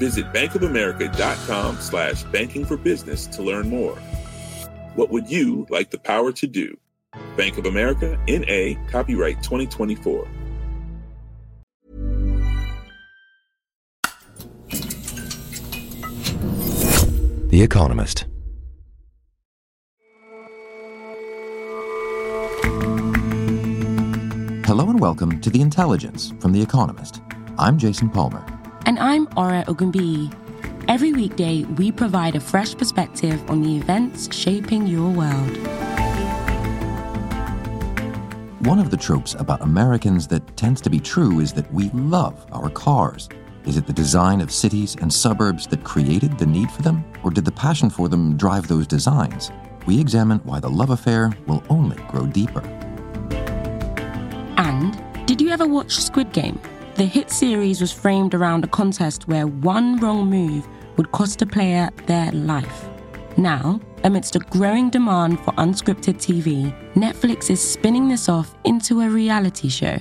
Visit bankofamerica.com/bankingforbusiness to learn more. What would you like the power to do? Bank of America, N.A., copyright 2024. The Economist. Hello and welcome to The Intelligence from The Economist. I'm Jason Palmer. And I'm Aura Ogunbiyi. Every weekday, we provide a fresh perspective on the events shaping your world. One of the tropes about Americans that tends to be true is that we love our cars. Is it the design of cities and suburbs that created the need for them? Or did the passion for them drive those designs? We examine why the love affair will only grow deeper. And did you ever watch Squid Game? The hit series was framed around a contest where one wrong move would cost a player their life. Now, amidst a growing demand for unscripted TV, Netflix is spinning this off into a reality show.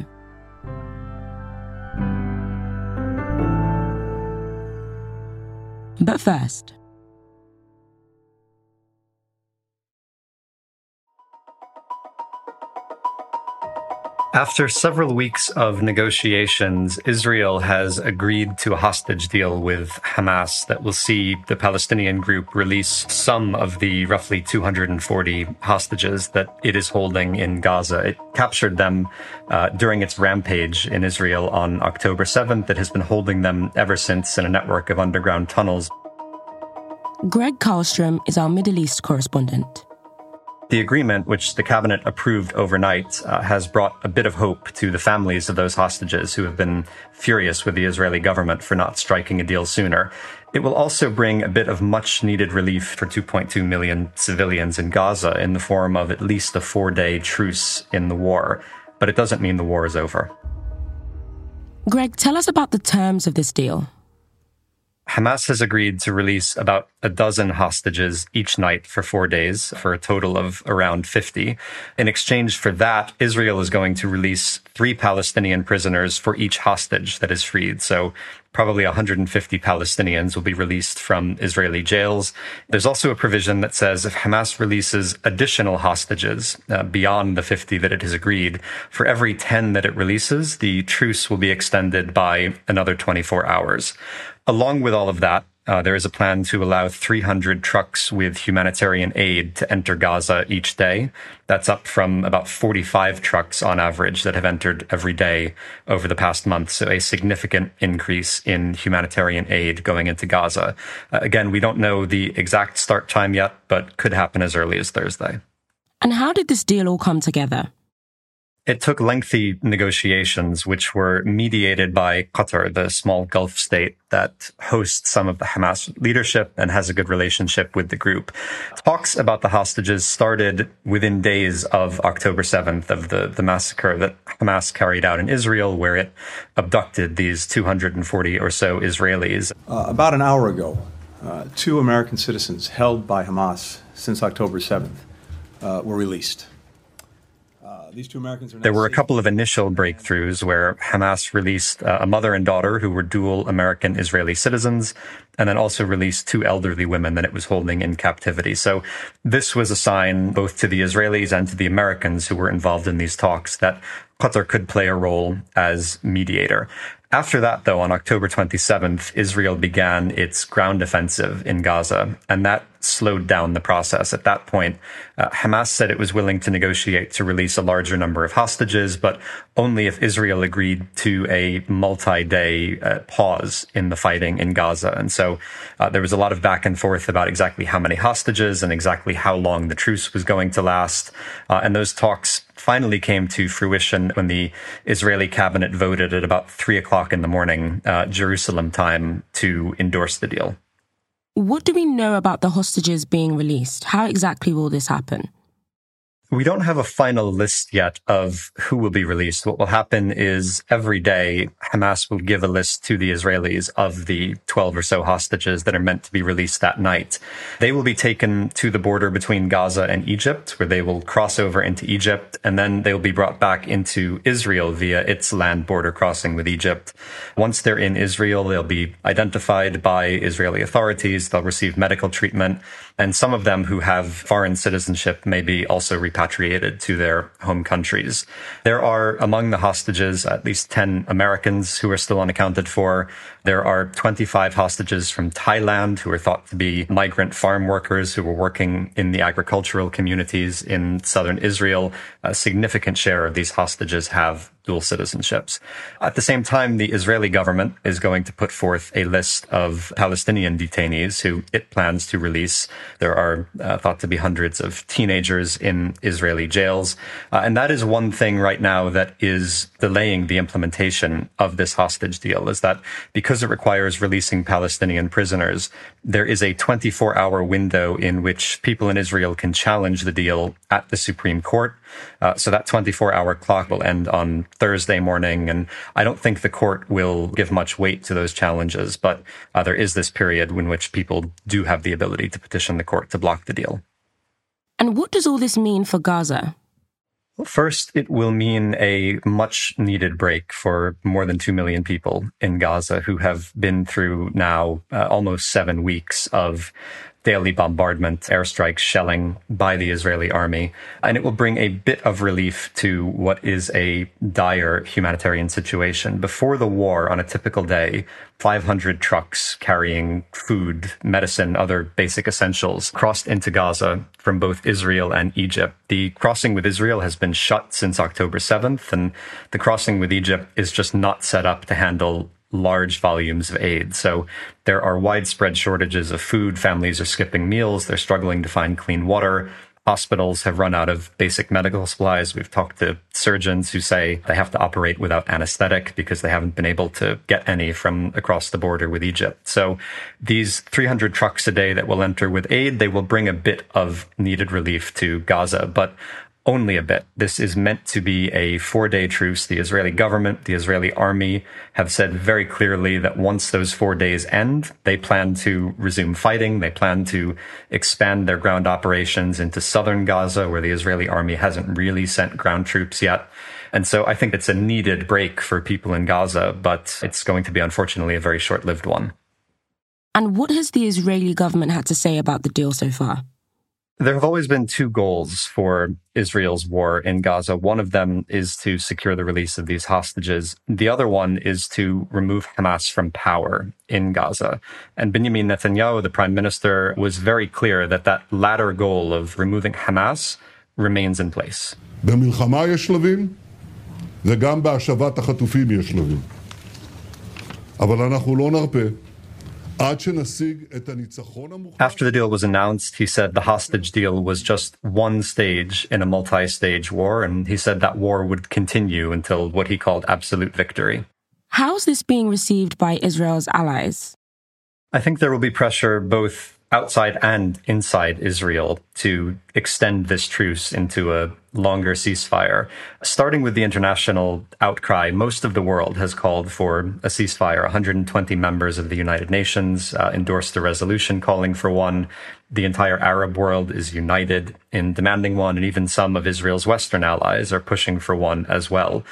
But first... After several weeks of negotiations, Israel has agreed to a hostage deal with Hamas that will see the Palestinian group release some of the roughly 240 hostages that it is holding in Gaza. It captured them during its rampage in Israel on October 7th. It has been holding them ever since in a network of underground tunnels. Greg Carlstrom is our Middle East correspondent. The agreement, which the cabinet approved overnight, has brought a bit of hope to the families of those hostages who have been furious with the Israeli government for not striking a deal sooner. It will also bring a bit of much-needed relief for 2.2 million civilians in Gaza in the form of at least a four-day truce in the war. But it doesn't mean the war is over. Greg, tell us about the terms of this deal. Hamas has agreed to release about a dozen hostages each night for 4 days, for a total of around 50. In exchange for that, Israel is going to release 3 Palestinian prisoners for each hostage that is freed. So probably 150 Palestinians will be released from Israeli jails. There's also a provision that says if Hamas releases additional hostages beyond the 50 that it has agreed, for every 10 that it releases, the truce will be extended by another 24 hours. Along with all of that, there is a plan to allow 300 trucks with humanitarian aid to enter Gaza each day. That's up from about 45 trucks on average that have entered every day over the past month. So a significant increase in humanitarian aid going into Gaza. Again, we don't know the exact start time yet, but could happen as early as Thursday. And how did this deal all come together? It took lengthy negotiations, which were mediated by Qatar, the small Gulf state that hosts some of the Hamas leadership and has a good relationship with the group. Talks about the hostages started within days of October 7th, of the massacre that Hamas carried out in Israel, where it abducted these 240 or so Israelis. About an hour ago, 2 American citizens held by Hamas since October 7th were released. These 2 Americans there were a couple of initial breakthroughs where Hamas released a mother and daughter who were dual American-Israeli citizens, and then also released 2 elderly women that it was holding in captivity. So this was a sign both to the Israelis and to the Americans who were involved in these talks that Qatar could play a role as mediator. After that, though, on October 27th, Israel began its ground offensive in Gaza, and that slowed down the process. At that point, Hamas said it was willing to negotiate to release a larger number of hostages, but only if Israel agreed to a multi-day pause in the fighting in Gaza. And so there was a lot of back and forth about exactly how many hostages and exactly how long the truce was going to last. And those talks finally came to fruition when the Israeli cabinet voted at about 3 o'clock in the morning, Jerusalem time, to endorse the deal. What do we know about the hostages being released? How exactly will this happen? We don't have a final list yet of who will be released. What will happen is every day, Hamas will give a list to the Israelis of the 12 or so hostages that are meant to be released that night. They will be taken to the border between Gaza and Egypt, where they will cross over into Egypt, and then they will be brought back into Israel via its land border crossing with Egypt. Once they're in Israel, they'll be identified by Israeli authorities. They'll receive medical treatment. And some of them who have foreign citizenship may be also repatriated to their home countries. There are among the hostages at least 10 Americans who are still unaccounted for. There are 25 hostages from Thailand who are thought to be migrant farm workers who were working in the agricultural communities in southern Israel. A significant share of these hostages have dual citizenships. At the same time, the Israeli government is going to put forth a list of Palestinian detainees who it plans to release. There are thought to be hundreds of teenagers in Israeli jails. And that is one thing right now that is delaying the implementation of this hostage deal, is that because it requires releasing Palestinian prisoners, there is a 24-hour window in which people in Israel can challenge the deal at the Supreme Court. So that 24-hour clock will end on Thursday morning, and I don't think the court will give much weight to those challenges, but there is this period in which people do have the ability to petition the court to block the deal. And what does all this mean for Gaza? Well, first, it will mean a much-needed break for more than 2 million people in Gaza who have been through now almost 7 weeks of daily bombardment, airstrikes, shelling by the Israeli army. And it will bring a bit of relief to what is a dire humanitarian situation. Before the war, on a typical day, 500 trucks carrying food, medicine, other basic essentials crossed into Gaza from both Israel and Egypt. The crossing with Israel has been shut since October 7th, and the crossing with Egypt is just not set up to handle large volumes of aid. So there are widespread shortages of food. Families are skipping meals. They're struggling to find clean water. Hospitals have run out of basic medical supplies. We've talked to surgeons who say they have to operate without anesthetic because they haven't been able to get any from across the border with Egypt. So these 300 trucks a day that will enter with aid, they will bring a bit of needed relief to Gaza, but only a bit. This is meant to be a 4-day truce. The Israeli government, the Israeli army have said very clearly that once those 4 days end, they plan to resume fighting. They plan to expand their ground operations into southern Gaza, where the Israeli army hasn't really sent ground troops yet. And so I think it's a needed break for people in Gaza, but it's going to be, unfortunately, a very short-lived one. And what has the Israeli government had to say about the deal so far? There have always been two goals for Israel's war in Gaza. One of them is to secure the release of these hostages. The other one is to remove Hamas from power in Gaza. And Benjamin Netanyahu, the prime minister, was very clear that that latter goal of removing Hamas remains in place. After the deal was announced, he said the hostage deal was just one stage in a multi-stage war, and he said that war would continue until what he called absolute victory. How is this being received by Israel's allies? I think there will be pressure both outside and inside Israel to extend this truce into a longer ceasefire. Starting with the international outcry, most of the world has called for a ceasefire. 120 members of the United Nations endorsed a resolution calling for one. The entire Arab world is united in demanding one, and even some of Israel's Western allies are pushing for one as well.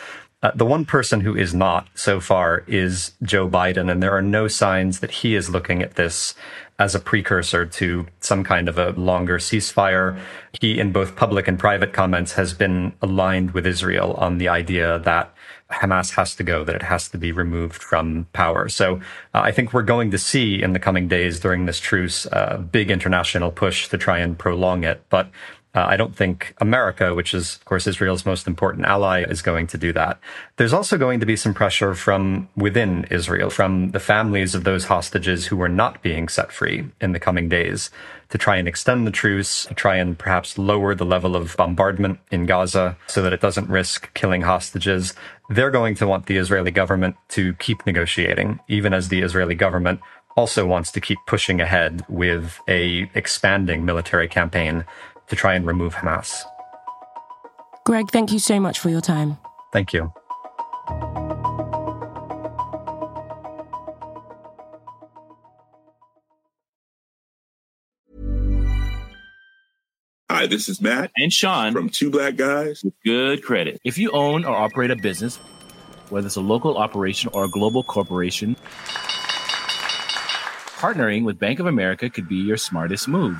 The one person who is not so far is Joe Biden, and there are no signs that he is looking at this as a precursor to some kind of a longer ceasefire. He, in both public and private comments, has been aligned with Israel on the idea that Hamas has to go, that it has to be removed from power. So I think we're going to see in the coming days during this truce a big international push to try and prolong it. But I don't think America, which is, of course, Israel's most important ally, is going to do that. There's also going to be some pressure from within Israel, from the families of those hostages who were not being set free in the coming days, to try and extend the truce, to try and perhaps lower the level of bombardment in Gaza so that it doesn't risk killing hostages. They're going to want the Israeli government to keep negotiating, even as the Israeli government also wants to keep pushing ahead with an expanding military campaign to try and remove Hamas. Greg, thank you so much for your time. Thank you. Hi, this is Matt and Sean from Two Black Guys with Good Credit. If you own or operate a business, whether it's a local operation or a global corporation, partnering with Bank of America could be your smartest move.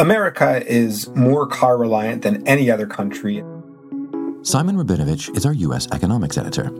America is more car-reliant than any other country. Simon Rabinovich is our U.S. economics editor.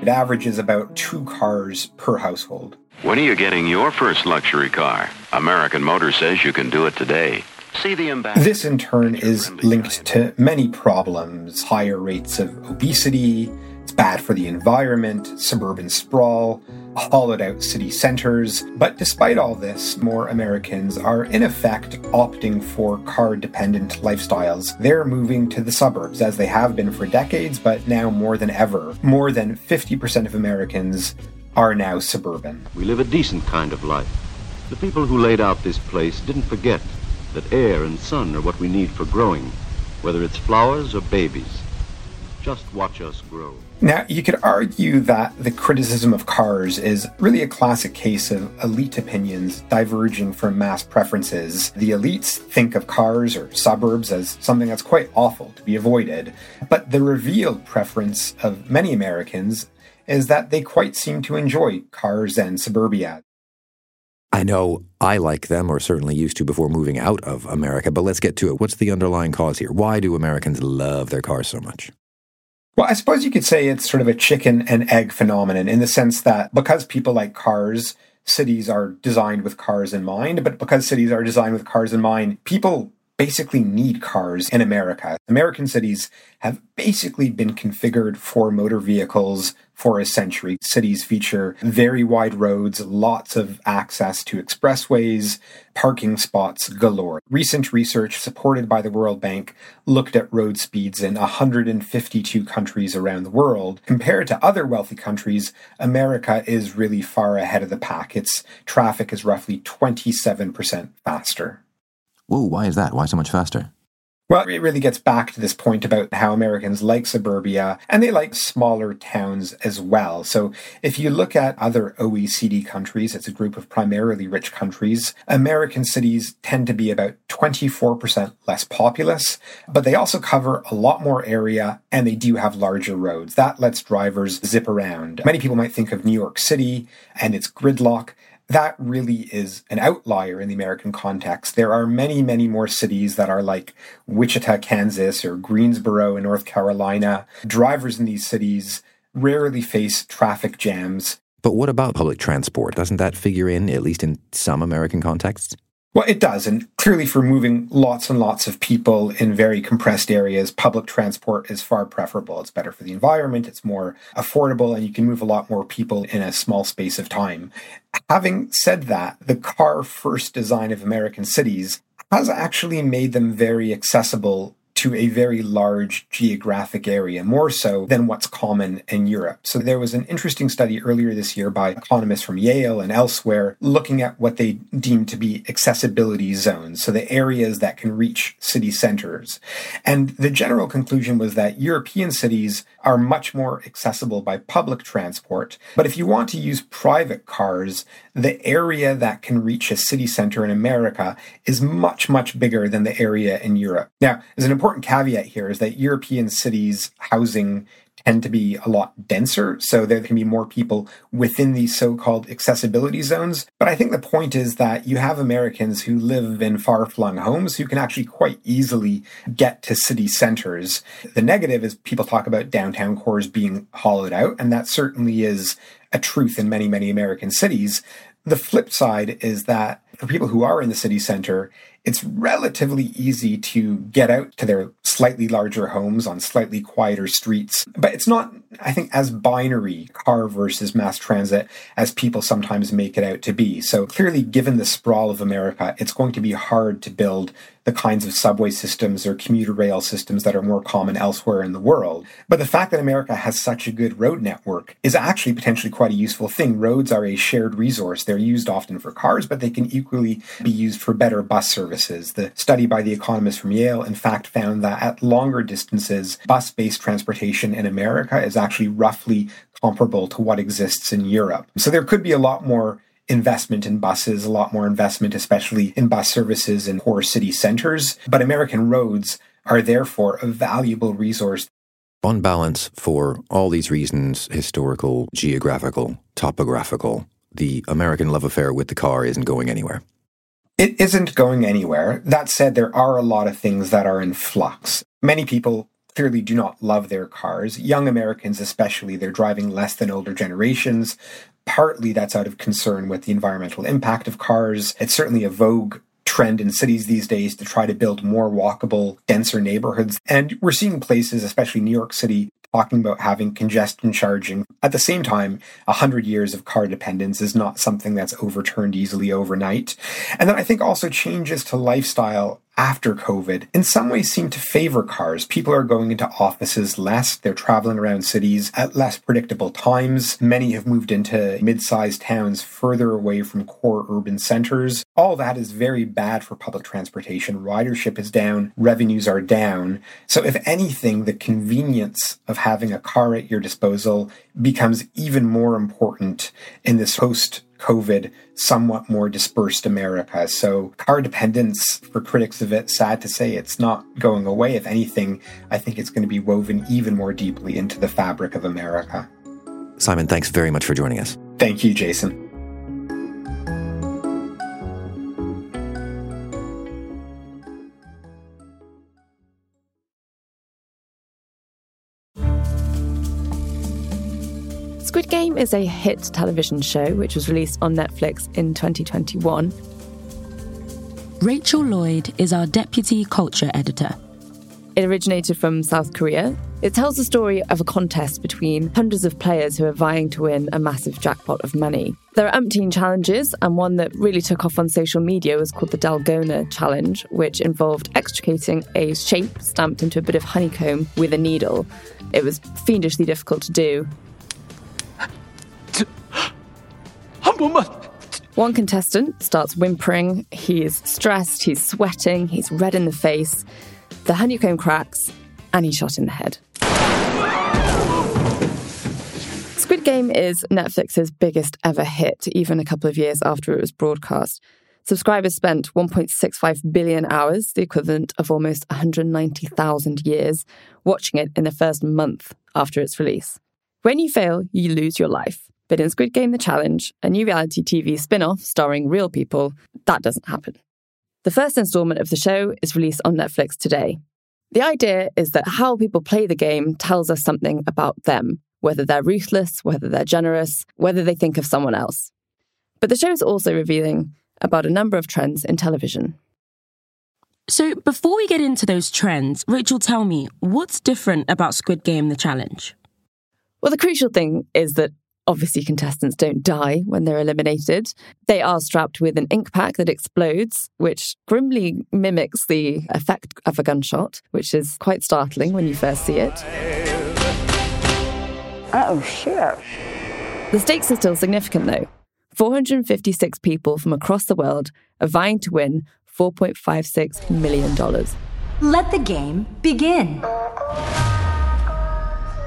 It averages about 2 cars per household. When are you getting your first luxury car? American Motor says you can do it today. See the impact. This, in turn, is linked to many problems. Higher rates of obesity, it's bad for the environment, suburban sprawl, hollowed-out city centers. But despite all this, more Americans are, in effect, opting for car-dependent lifestyles. They're moving to the suburbs, as they have been for decades, but now more than ever. More than 50% of Americans are now suburban. We live a decent kind of life. The people who laid out this place didn't forget that air and sun are what we need for growing, whether it's flowers or babies. Just watch us grow. Now, you could argue that the criticism of cars is really a classic case of elite opinions diverging from mass preferences. The elites think of cars or suburbs as something that's quite awful to be avoided, but the revealed preference of many Americans is that they quite seem to enjoy cars and suburbia. I know I like them, or certainly used to before moving out of America, but let's get to it. What's the underlying cause here? Why do Americans love their cars so much? Well, I suppose you could say it's sort of a chicken and egg phenomenon, in the sense that because people like cars, cities are designed with cars in mind. But because cities are designed with cars in mind, people basically need cars in America. American cities have basically been configured for motor vehicles for a century. Cities feature very wide roads, lots of access to expressways, parking spots galore. Recent research supported by the World Bank looked at road speeds in 152 countries around the world. Compared to other wealthy countries, America is really far ahead of the pack. Its traffic is roughly 27% faster. Whoa, why is that? Why so much faster? Well, it really gets back to this point about how Americans like suburbia, and they like smaller towns as well. So if you look at other OECD countries, it's a group of primarily rich countries, American cities tend to be about 24% less populous, but they also cover a lot more area, and they do have larger roads. That lets drivers zip around. Many people might think of New York City and its gridlock. That really is an outlier in the American context. There are many, many more cities that are like Wichita, Kansas, or Greensboro in North Carolina. Drivers in these cities rarely face traffic jams. But what about public transport? Doesn't that figure in, at least in some American contexts? Well, it does. And clearly for moving lots and lots of people in very compressed areas, public transport is far preferable. It's better for the environment, it's more affordable, and you can move a lot more people in a small space of time. Having said that, the car-first design of American cities has actually made them very accessible to a very large geographic area, more so than what's common in Europe. So there was an interesting study earlier this year by economists from Yale and elsewhere looking at what they deem to be accessibility zones, so the areas that can reach city centers. And the general conclusion was that European cities are much more accessible by public transport. But if you want to use private cars, the area that can reach a city center in America is much, much bigger than the area in Europe. Now, there's an important caveat here is that European cities' housing tend to be a lot denser, so there can be more people within these so-called accessibility zones. But I think the point is that you have Americans who live in far-flung homes who can actually quite easily get to city centers. The negative is people talk about downtown cores being hollowed out, and that certainly is a truth in many, many American cities. The flip side is that for people who are in the city center, it's relatively easy to get out to their slightly larger homes on slightly quieter streets. But it's not, I think, as binary car versus mass transit as people sometimes make it out to be. So clearly, given the sprawl of America, it's going to be hard to build the kinds of subway systems or commuter rail systems that are more common elsewhere in the world. But the fact that America has such a good road network is actually potentially quite a useful thing. Roads are a shared resource. They're used often for cars, but they can equally be used for better bus services. The study by The Economist from Yale, in fact, found that at longer distances, bus-based transportation in America is actually roughly comparable to what exists in Europe. So there could be a lot more investment in buses, a lot more investment, especially in bus services in poor city centers. But American roads are therefore a valuable resource. On balance, for all these reasons, historical, geographical, topographical, the American love affair with the car isn't going anywhere. It isn't going anywhere. That said, there are a lot of things that are in flux. Many people clearly do not love their cars. Young Americans especially, they're driving less than older generations. Partly that's out of concern with the environmental impact of cars. It's certainly a vogue trend in cities these days to try to build more walkable, denser neighborhoods. And we're seeing places, especially New York City, talking about having congestion charging. At the same time, 100 years of car dependence is not something that's overturned easily overnight. And then I think also changes to lifestyle after COVID in some ways seem to favor cars. People are going into offices less. They're traveling around cities at less predictable times. Many have moved into mid-sized towns further away from core urban centers. All that is very bad for public transportation. Ridership is down. Revenues are down. So if anything, the convenience of having a car at your disposal becomes even more important in this post-COVID, somewhat more dispersed America. So car dependence, for critics of it, sad to say, it's not going away. If anything, I think it's going to be woven even more deeply into the fabric of America. Simon, thanks very much for joining us. Thank you, Jason. Squid Game is a hit television show which was released on Netflix in 2021. Rachel Lloyd is our deputy culture editor. It originated from South Korea. It tells the story of a contest between hundreds of players who are vying to win a massive jackpot of money. There are umpteen challenges, and one that really took off on social media was called the Dalgona Challenge, which involved extricating a shape stamped into a bit of honeycomb with a needle. It was fiendishly difficult to do. One contestant starts whimpering. He's stressed, he's sweating, he's red in the face. The honeycomb cracks and he's shot in the head. Squid Game is Netflix's biggest ever hit, even a couple of years after it was broadcast. Subscribers spent 1.65 billion hours, the equivalent of almost 190,000 years, watching it in the first month after its release. When you fail, you lose your life. But in Squid Game The Challenge, a new reality TV spin-off starring real people, that doesn't happen. The first installment of the show is released on Netflix today. The idea is that how people play the game tells us something about them, whether they're ruthless, whether they're generous, whether they think of someone else. But the show is also revealing about a number of trends in television. So before we get into those trends, Rachel, tell me, what's different about Squid Game The Challenge? Well, the crucial thing is that obviously, contestants don't die when they're eliminated. They are strapped with an ink pack that explodes, which grimly mimics the effect of a gunshot, which is quite startling when you first see it. Oh, shit. The stakes are still significant, though. 456 people from across the world are vying to win $4.56 million. Let the game begin.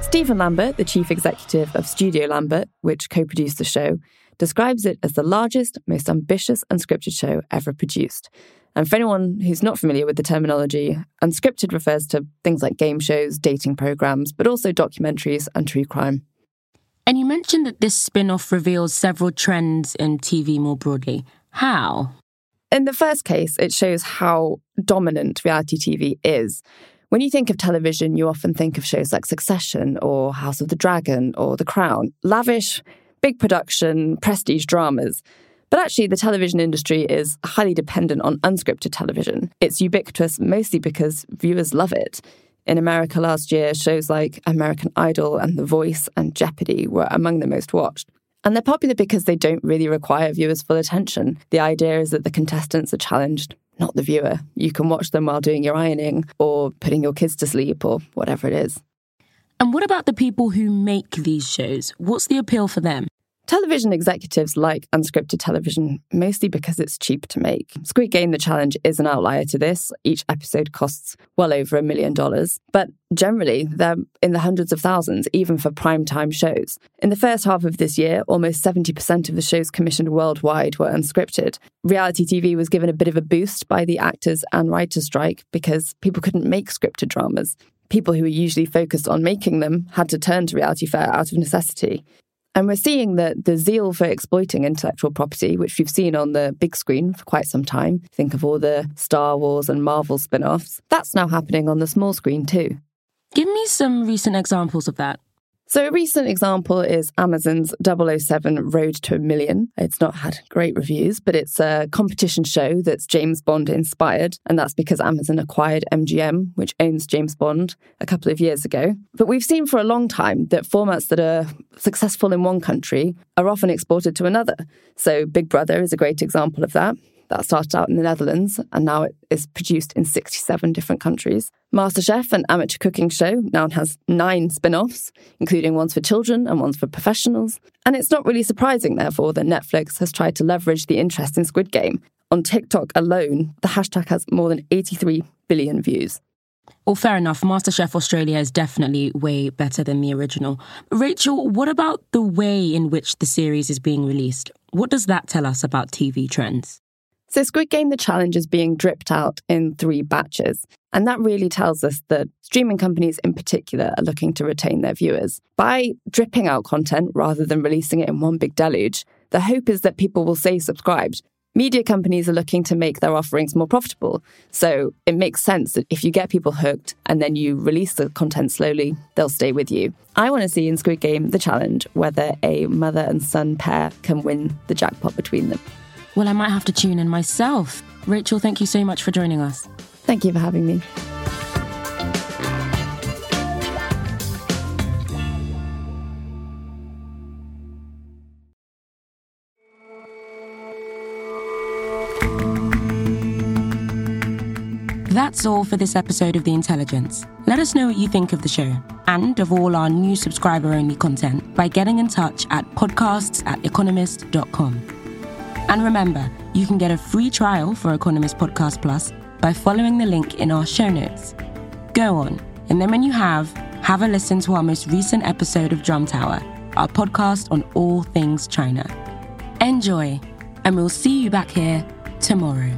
Stephen Lambert, the chief executive of Studio Lambert, which co-produced the show, describes it as the largest, most ambitious unscripted show ever produced. And for anyone who's not familiar with the terminology, unscripted refers to things like game shows, dating programs, but also documentaries and true crime. And you mentioned that this spin-off reveals several trends in TV more broadly. How? In the first case, it shows how dominant reality TV is. When you think of television, you often think of shows like Succession or House of the Dragon or The Crown. Lavish, big production, prestige dramas. But actually, the television industry is highly dependent on unscripted television. It's ubiquitous mostly because viewers love it. In America last year, shows like American Idol and The Voice and Jeopardy were among the most watched. And they're popular because they don't really require viewers' full attention. The idea is that the contestants are challenged, not the viewer. You can watch them while doing your ironing or putting your kids to sleep or whatever it is. And what about the people who make these shows? What's the appeal for them? Television executives like unscripted television, mostly because it's cheap to make. Squid Game The Challenge is an outlier to this. Each episode costs well over $1 million. But generally, they're in the hundreds of thousands, even for primetime shows. In the first half of this year, almost 70% of the shows commissioned worldwide were unscripted. Reality TV was given a bit of a boost by the actors and writers' strike because people couldn't make scripted dramas. People who were usually focused on making them had to turn to reality fare out of necessity. And we're seeing that the zeal for exploiting intellectual property, which we've seen on the big screen for quite some time, think of all the Star Wars and Marvel spin-offs, that's now happening on the small screen too. Give me some recent examples of that. So a recent example is Amazon's 007 Road to a Million. It's not had great reviews, but it's a competition show that's James Bond inspired. And that's because Amazon acquired MGM, which owns James Bond, a couple of years ago. But we've seen for a long time that formats that are successful in one country are often exported to another. So Big Brother is a great example of that. That started out in the Netherlands, and now it is produced in 67 different countries. MasterChef, an amateur cooking show, now has 9 spin-offs, including ones for children and ones for professionals. And it's not really surprising, therefore, that Netflix has tried to leverage the interest in Squid Game. On TikTok alone, the hashtag has more than 83 billion views. Well, fair enough. MasterChef Australia is definitely way better than the original. Rachel, what about the way in which the series is being released? What does that tell us about TV trends? So Squid Game The Challenge is being dripped out in 3 batches. And that really tells us that streaming companies in particular are looking to retain their viewers. By dripping out content rather than releasing it in one big deluge, the hope is that people will stay subscribed. Media companies are looking to make their offerings more profitable. So it makes sense that if you get people hooked and then you release the content slowly, they'll stay with you. I want to see in Squid Game The Challenge whether a mother and son pair can win the jackpot between them. Well, I might have to tune in myself. Rachel, thank you so much for joining us. Thank you for having me. That's all for this episode of The Intelligence. Let us know what you think of the show and of all our new subscriber-only content by getting in touch at podcasts@economist.com. And remember, you can get a free trial for Economist Podcast Plus by following the link in our show notes. Go on, and then when you have a listen to our most recent episode of Drum Tower, our podcast on all things China. Enjoy, and we'll see you back here tomorrow.